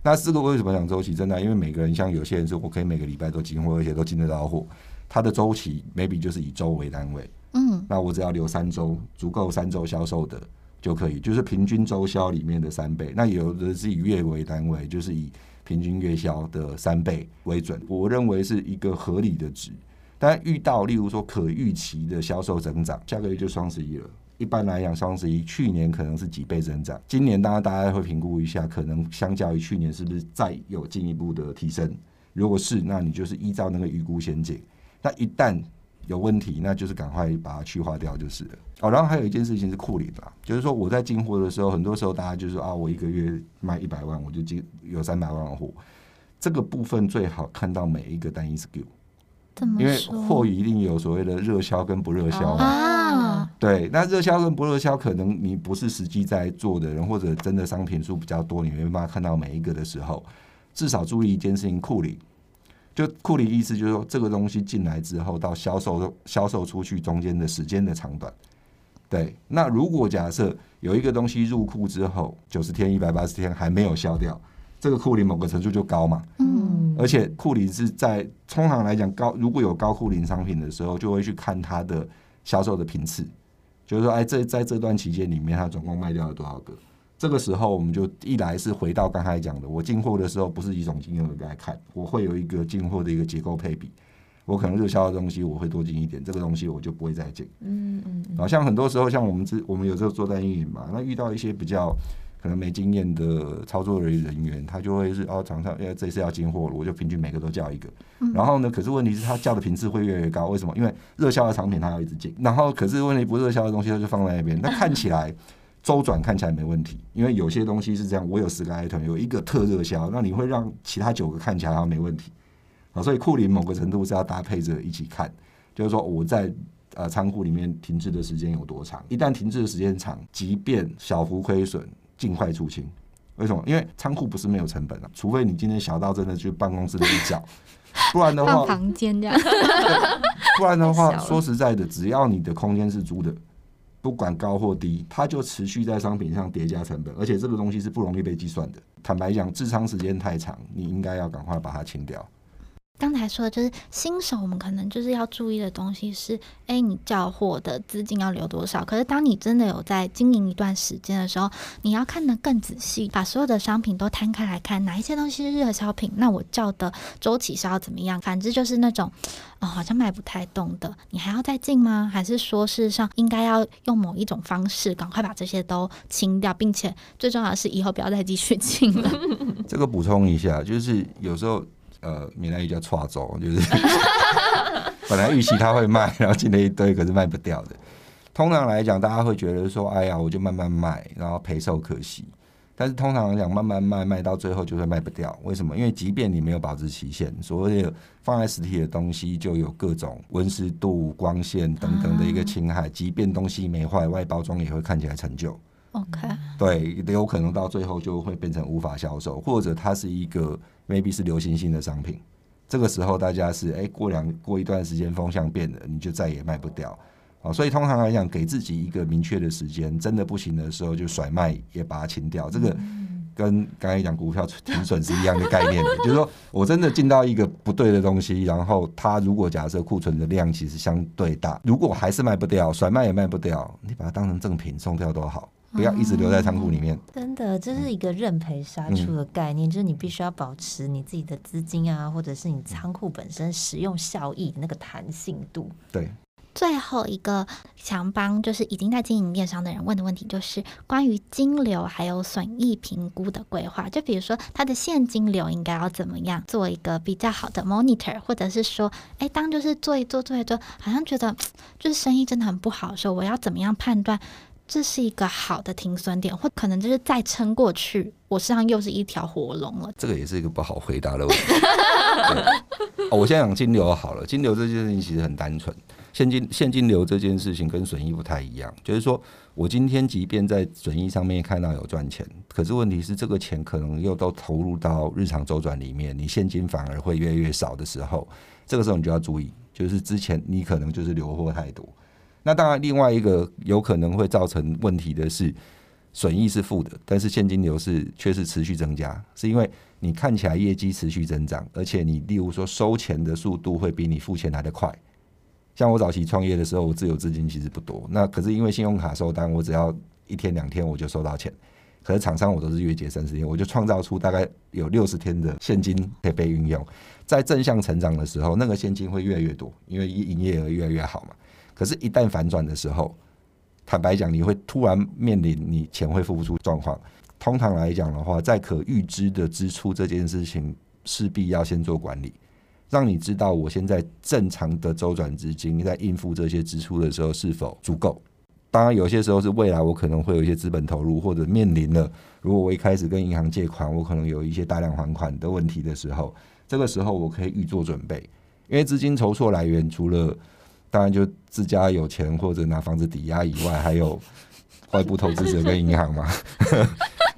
那四个为什么讲周期？真的，因为每个人，像有些人说我可以每个礼拜都进货，而且都进得到货，他的周期 maybe 就是以周为单位。嗯，那我只要留三周，足够三周销售的就可以，就是平均周销里面的三倍。那有的是以月为单位，就是以平均月销的三倍为准，我认为是一个合理的值。但遇到例如说可预期的销售增长，下个月就双十一了。一般来讲，双十一去年可能是几倍增长，今年当然大家会评估一下，可能相较于去年是不是再有进一步的提升。如果是，那你就是依照那个预估先进，那一旦有问题，那就是赶快把它去化掉就是了。哦，然后还有一件事情是库存啦，就是说我在进货的时候，很多时候大家就是啊，我一个月卖一百万，我就有三百万的货。这个部分最好看到每一个单一 S K U，因为货一定有所谓的热销跟不热销嘛。啊，对，那热销跟不热销，可能你不是实际在做的人，或者真的商品数比较多，你没办法看到每一个的时候，至少注意一件事情：库存。就库存意思就是说，这个东西进来之后到销售销售出去中间的时间的长短。对，那如果假设有一个东西入库之后九十天、一百八十天还没有销掉，这个库存某个程度就高嘛。嗯，而且库存是在通常来讲高，如果有高库存商品的时候，就会去看它的销售的频次，就是说，哎，这在这段期间里面，它总共卖掉了多少个？这个时候我们就一来是回到刚才讲的，我进货的时候不是以总金额来看，我会有一个进货的一个结构配比，我可能热销的东西我会多进一点，这个东西我就不会再进。嗯嗯，好像很多时候像我们我们有时候做单运营嘛，那遇到一些比较可能没经验的操作人员，他就会是哦，厂商这次要进货了，我就平均每个都叫一个。然后呢，可是问题是他叫的频次会越来越高，为什么？因为热销的产品他要一直进，然后可是问题不热销的东西他就放在那边，那看起来周转看起来没问题，因为有些东西是这样，我有十个 item， 有一个特热销，那你会让其他九个看起来它没问题。啊，所以库存某个程度是要搭配着一起看，就是说我在呃仓库里面停滞的时间有多长，一旦停滞的时间长，即便小幅亏损，尽快出清。为什么？因为仓库不是没有成本啊，除非你今天小到真的去办公室的一角，不然的话房间这样，不然的话说实在的，只要你的空间是租的，不管高或低，它就持续在商品上叠加成本，而且这个东西是不容易被计算的。坦白讲，滞仓时间太长，你应该要赶快把它清掉。刚才说的就是新手我们可能就是要注意的东西是，哎，你交货的资金要留多少，可是当你真的有在经营一段时间的时候，你要看得更仔细，把所有的商品都摊开来看，哪一些东西是热销品，那我叫的周期是要怎么样，反正就是那种哦，好像卖不太动的，你还要再进吗？还是说事实上应该要用某一种方式赶快把这些都清掉，并且最重要的是以后不要再继续进了。这个补充一下，就是有时候呃，闽南语叫串走，就是本来预期他会卖，然后进了一堆，可是卖不掉的。通常来讲，大家会觉得说，哎呀，我就慢慢卖，然后赔售可惜。但是通常来讲，慢慢卖，卖到最后就会卖不掉。为什么？因为即便你没有保质期限，所有放在实体的东西就有各种温湿度、光线等等的一个侵害。啊、即便东西没坏，外包装也会看起来陈旧。OK， 对，有可能到最后就会变成无法销售，或者它是一个 maybe 是流行性的商品，这个时候大家是哎过两过一段时间风向变了，你就再也卖不掉、哦、所以通常来讲，给自己一个明确的时间，真的不行的时候就甩卖也把它清掉。这个跟刚才讲股票停损是一样的概念的，就是说我真的进到一个不对的东西，然后它如果假设库存的量其实相对大，如果还是卖不掉，甩卖也卖不掉，你把它当成赠品送掉都好。不要一直留在仓库里面、嗯、真的这是一个认赔杀出的概念、嗯、就是你必须要保持你自己的资金啊，或者是你仓库本身使用效益那个弹性度。对，最后一个想帮就是已经在经营电商的人问的问题，就是关于金流还有损益评估的规划，就比如说他的现金流应该要怎么样做一个比较好的 monitor， 或者是说哎，当就是做一做做一做好像觉得就是生意真的很不好的时候，我要怎么样判断这是一个好的停损点，或可能就是再撑过去我身上又是一条活龙了。这个也是一个不好回答的问题、哦、我先讲金流好了。金流这件事情其实很单纯，现金, 现金流这件事情跟损益不太一样，就是说我今天即便在损益上面看到有赚钱，可是问题是这个钱可能又都投入到日常周转里面，你现金反而会越来越少的时候，这个时候你就要注意，就是之前你可能就是流货太多。那当然另外一个有可能会造成问题的是，损益是负的，但是现金流是却是持续增加，是因为你看起来业绩持续增长，而且你例如说收钱的速度会比你付钱来得快。像我早期创业的时候，我自有资金其实不多，那可是因为信用卡收单，我只要一天两天我就收到钱，可是厂商我都是月结三十天，我就创造出大概有六十天的现金可以被运用。在正向成长的时候，那个现金会越来越多，因为营业额越来越好嘛。可是一旦反转的时候，坦白讲你会突然面临你钱会付不出状况。通常来讲的话，在可预知的支出这件事情势必要先做管理，让你知道我现在正常的周转资金在应付这些支出的时候是否足够。当然有些时候是未来我可能会有一些资本投入，或者面临了如果我一开始跟银行借款，我可能有一些大量还款的问题的时候，这个时候我可以预做准备。因为资金筹措来源除了当然就自家有钱或者拿房子抵押以外，还有外部投资者跟银行嘛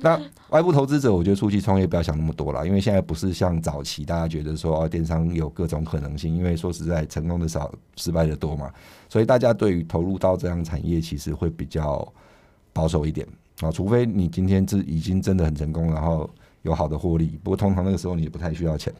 那外部投资者我觉得初期创业不要想那么多啦，因为现在不是像早期大家觉得说、哦、电商有各种可能性，因为说实在成功的少失败的多嘛，所以大家对于投入到这样产业其实会比较保守一点、哦、除非你今天已经真的很成功，然后有好的获利，不过通常那个时候你也不太需要钱、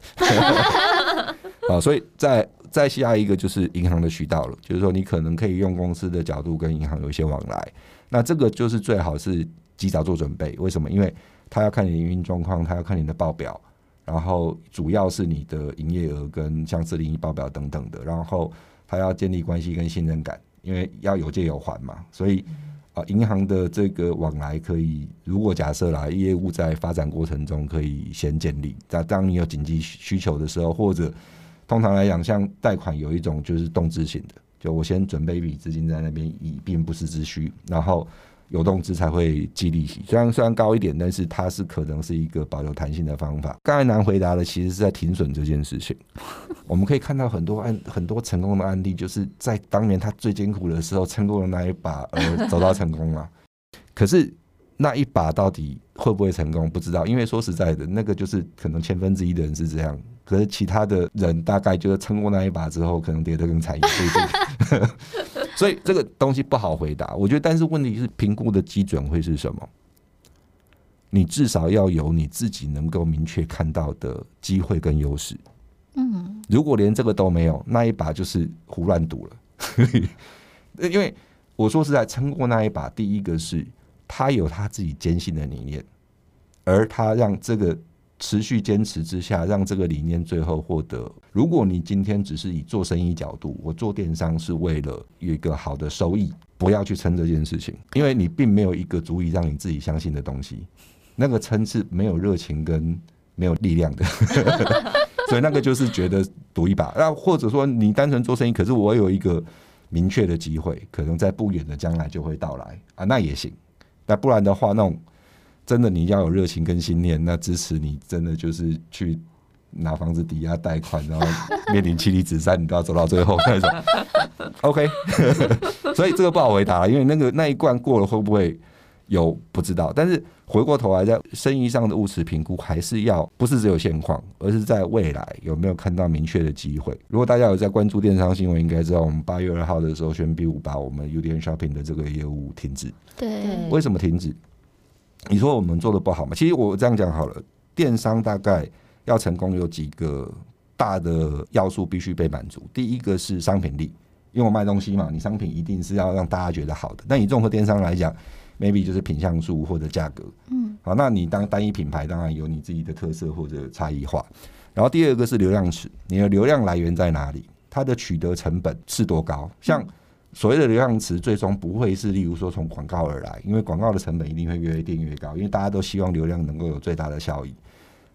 哦、所以在再下一个就是银行的渠道了，就是说你可能可以用公司的角度跟银行有一些往来，那这个就是最好是及早做准备。为什么？因为他要看你的营运状况，他要看你的报表，然后主要是你的营业额跟像四零一报表等等的，然后他要建立关系跟信任感，因为要有借有还嘛，所以呃、银行的这个往来可以，如果假设啦，业务在发展过程中可以先建立，当你有紧急需求的时候，或者通常来讲，像贷款有一种就是动资型的，就我先准备一笔资金在那边，以便不时之需，然后有动资才会激利息。虽然虽然高一点，但是它是可能是一个保留弹性的方法。刚才难回答的其实是在停损这件事情，我们可以看到很多案很多成功的案例，就是在当年他最艰苦的时候撑过了那一把而走到成功了。可是那一把到底会不会成功不知道，因为说实在的，那个就是可能千分之一的人是这样。可是其他的人大概就是撑过那一把之后，可能跌得更惨一点所以这个东西不好回答，我觉得。但是问题是评估的基准会是什么？你至少要有你自己能够明确看到的机会跟优势。嗯，如果连这个都没有，那一把就是胡乱赌了。因为我说实在，撑过那一把，第一个是他有他自己坚信的理念，而他让这个持续坚持之下，让这个理念最后获得。如果你今天只是以做生意角度，我做电商是为了有一个好的收益，不要去撑这件事情，因为你并没有一个足以让你自己相信的东西，那个撑是没有热情跟没有力量的。所以那个就是觉得赌一把，那或者说你单纯做生意，可是我有一个明确的机会，可能在不远的将来就会到来啊，那也行。那不然的话，那种真的你要有热情跟信念，那支持你真的就是去拿房子抵押贷款，然后面临妻离子散，你都要走到最后那种。OK， 所以这个不好回答，因为那个那一关过了会不会有不知道，但是回过头来，在生意上的务实评估还是要不是只有现况，而是在未来有没有看到明确的机会。如果大家有在关注电商新闻，应该知道我们八月二号的时候宣布把我们 U D N Shopping 的这个业务停止。对，为什么停止？你说我们做的不好吗？其实我这样讲好了，电商大概要成功有几个大的要素必须被满足。第一个是商品力，因为我卖东西嘛，你商品一定是要让大家觉得好的。那以综合电商来讲，maybe 就是品项数或者价格，嗯，好，那你当单一品牌当然有你自己的特色或者差异化。然后第二个是流量池，你的流量来源在哪里？它的取得成本是多高？像所谓的流量池，最终不会是例如说从广告而来，因为广告的成本一定会越定越高，因为大家都希望流量能够有最大的效益。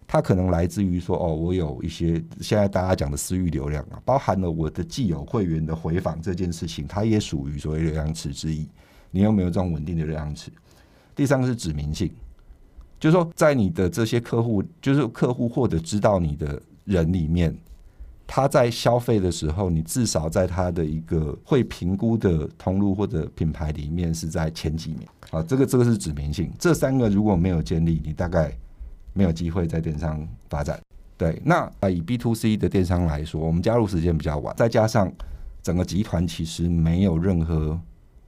它可能来自于说，哦，我有一些现在大家讲的私域流量啊，包含了我的既有会员的回访这件事情，它也属于所谓流量池之一。你有没有这种稳定的流量池？第三个是指名性，就是说在你的这些客户，就是客户或者知道你的人里面，他在消费的时候，你至少在他的一个会评估的通路或者品牌里面是在前几名。好，这个这个是指名性。这三个如果没有建立，你大概没有机会在电商发展。对，那以 B to C 的电商来说，我们加入时间比较晚，再加上整个集团其实没有任何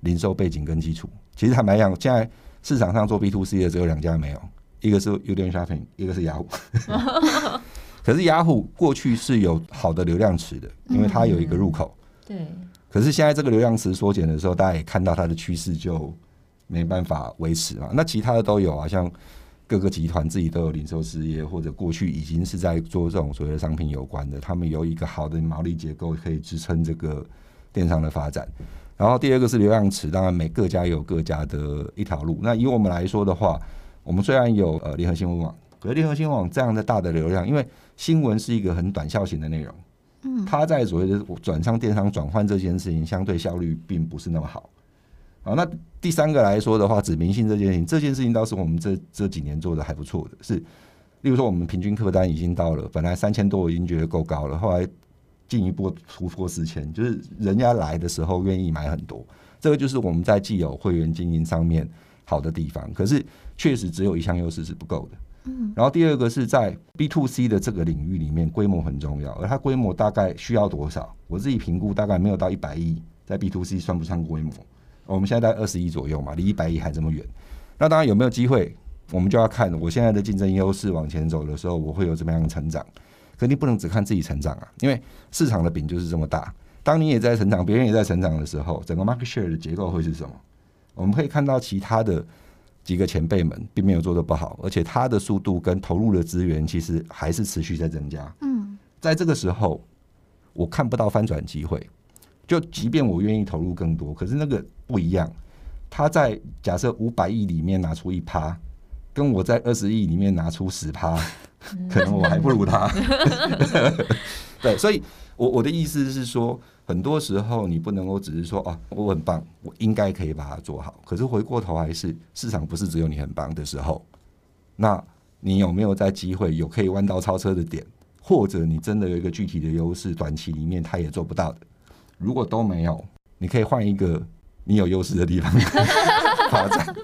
零售背景跟基础，其实坦白讲，现在市场上做 B to C 的只有两家没有，一个是 U D N Shopping， 一个是 Yahoo。 可是 Yahoo 过去是有好的流量池的，因为它有一个入口、嗯、对。可是现在这个流量池缩减的时候，大家也看到它的趋势就没办法维持嘛。那其他的都有啊，像各个集团自己都有零售事业，或者过去已经是在做这种所谓的商品有关的，他们有一个好的毛利结构可以支撑这个电商的发展。然后第二个是流量池，当然每各家有各家的一条路。那以我们来说的话，我们虽然有呃联合新闻网，可是联合新闻网这样的大的流量，因为新闻是一个很短效型的内容，嗯，它在所谓的转向电商转换这件事情，相对效率并不是那么好。好，那第三个来说的话，指名性这件事情，这件事情倒是我们这这几年做的还不错的，是，例如说我们平均客单已经到了，本来三千多我已经觉得够高了，后来进一步突破四千，就是人家来的时候愿意买很多，这个就是我们在既有会员经营上面好的地方。可是确实只有一项优势是不够的、嗯、然后第二个是在 B to C 的这个领域里面，规模很重要，而它规模大概需要多少？我自己评估大概没有到一百亿，在 B to C 算不上规模。我们现在大概二十亿左右嘛，离一百亿还这么远。那当然有没有机会，我们就要看我现在的竞争优势往前走的时候，我会有怎么样的成长。可你不能只看自己成长啊，因为市场的饼就是这么大。当你也在成长，别人也在成长的时候，整个 market share 的结构会是什么？我们可以看到其他的几个前辈们并没有做得不好，而且他的速度跟投入的资源其实还是持续在增加。嗯，在这个时候，我看不到翻转机会。就即便我愿意投入更多，可是那个不一样。他在假设五百亿里面拿出一趴，跟我在二十亿里面拿出十趴。可能我还不如他对，所以 我, 我的意思是说，很多时候你不能够只是说、啊、我很棒，我应该可以把它做好。可是回过头还是市场不是只有你很棒的时候，那你有没有在机会有可以弯道超车的点，或者你真的有一个具体的优势，短期里面他也做不到的。如果都没有，你可以换一个你有优势的地方发展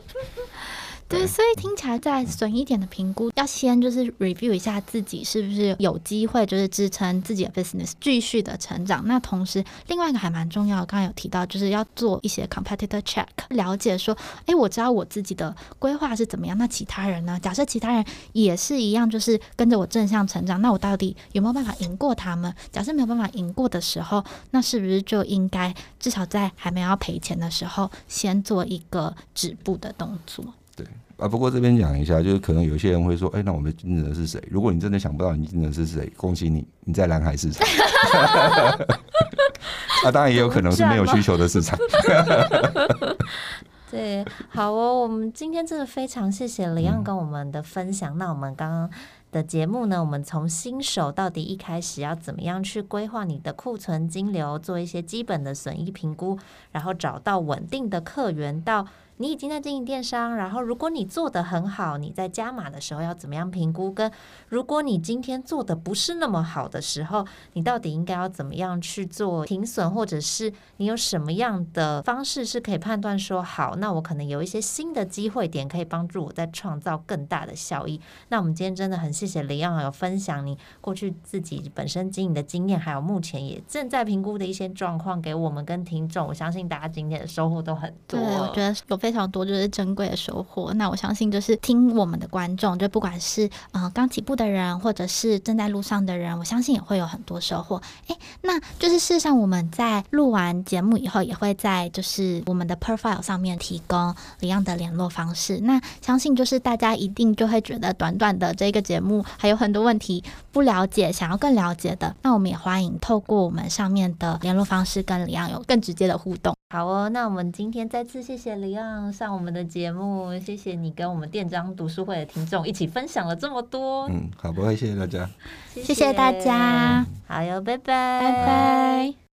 对，所以听起来再损一点的评估，要先就是 review 一下自己是不是有机会就是支撑自己的 business 继续的成长。那同时另外一个还蛮重要的，刚刚有提到就是要做一些 competitor check， 了解说哎，我知道我自己的规划是怎么样，那其他人呢？假设其他人也是一样就是跟着我正向成长，那我到底有没有办法赢过他们？假设没有办法赢过的时候，那是不是就应该至少在还没有要赔钱的时候先做一个止步的动作？对啊，不过这边讲一下，就是可能有些人会说，哎、欸，那我们的竞争者是谁？如果你真的想不到你竞争者是谁，恭喜你，你在蓝海市场。啊，当然也有可能是没有需求的市场。对，好哦，我们今天真的非常谢谢李漾跟我们的分享。嗯、那我们刚刚的节目呢，我们从新手到底一开始要怎么样去规划你的库存金流，做一些基本的损益评估，然后找到稳定的客源，到你已经在经营电商，然后如果你做得很好，你在加码的时候要怎么样评估，跟如果你今天做得不是那么好的时候，你到底应该要怎么样去做停损，或者是你有什么样的方式是可以判断说，好，那我可能有一些新的机会点可以帮助我再创造更大的效益。那我们今天真的很谢谢李漾有分享你过去自己本身经营的经验，还有目前也正在评估的一些状况给我们跟听众，我相信大家今天的收获都很多。对，我觉得有非常非常多就是珍贵的收获。那我相信就是听我们的观众，就不管是呃刚起步的人，或者是正在路上的人，我相信也会有很多收获。哎，那就是事实上我们在录完节目以后，也会在就是我们的 profile 上面提供李漾的联络方式。那相信就是大家一定就会觉得短短的这个节目还有很多问题不了解，想要更了解的，那我们也欢迎透过我们上面的联络方式跟李漾有更直接的互动。好哦，那我们今天再次谢谢李漾上我们的节目，谢谢你跟我们店章读书会的听众一起分享了这么多。嗯，好，不会，谢谢大家，谢谢大家。好哟，拜拜，拜拜。